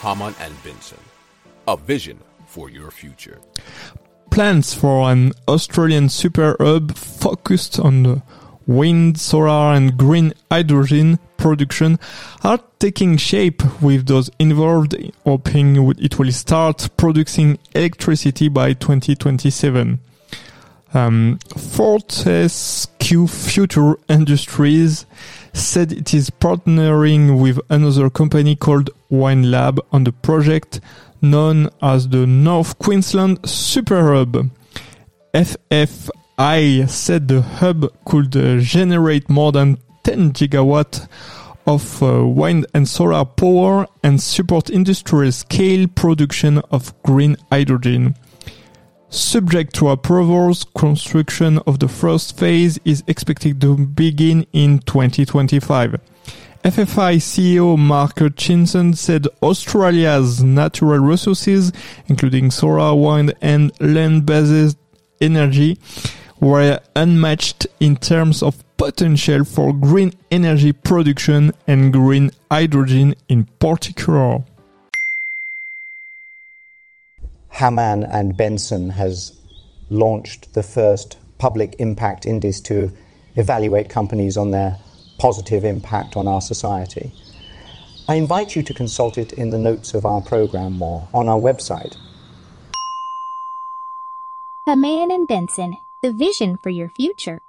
Hamann and Benson. A vision for your future. Plans for an Australian super hub focused on the wind, solar and green hydrogen production are taking shape, with those involved hoping it will start producing electricity by 2027. Fortescue Future Industries said it is partnering with another company called Windlab on the project known as the North Queensland Super Hub. FFI said the hub could generate more than 10 gigawatt of wind and solar power and support industrial scale production of green hydrogen. Subject to approvals, construction of the first phase is expected to begin in 2025. FFI CEO Mark Chinson said Australia's natural resources, including solar, wind and land-based energy, were unmatched in terms of potential for green energy production and green hydrogen in particular. Hamann and Benson has launched the first public impact index to evaluate companies on their positive impact on our society. I invite you to consult it in the notes of our program or on our website. Hamann and Benson, the vision for your future.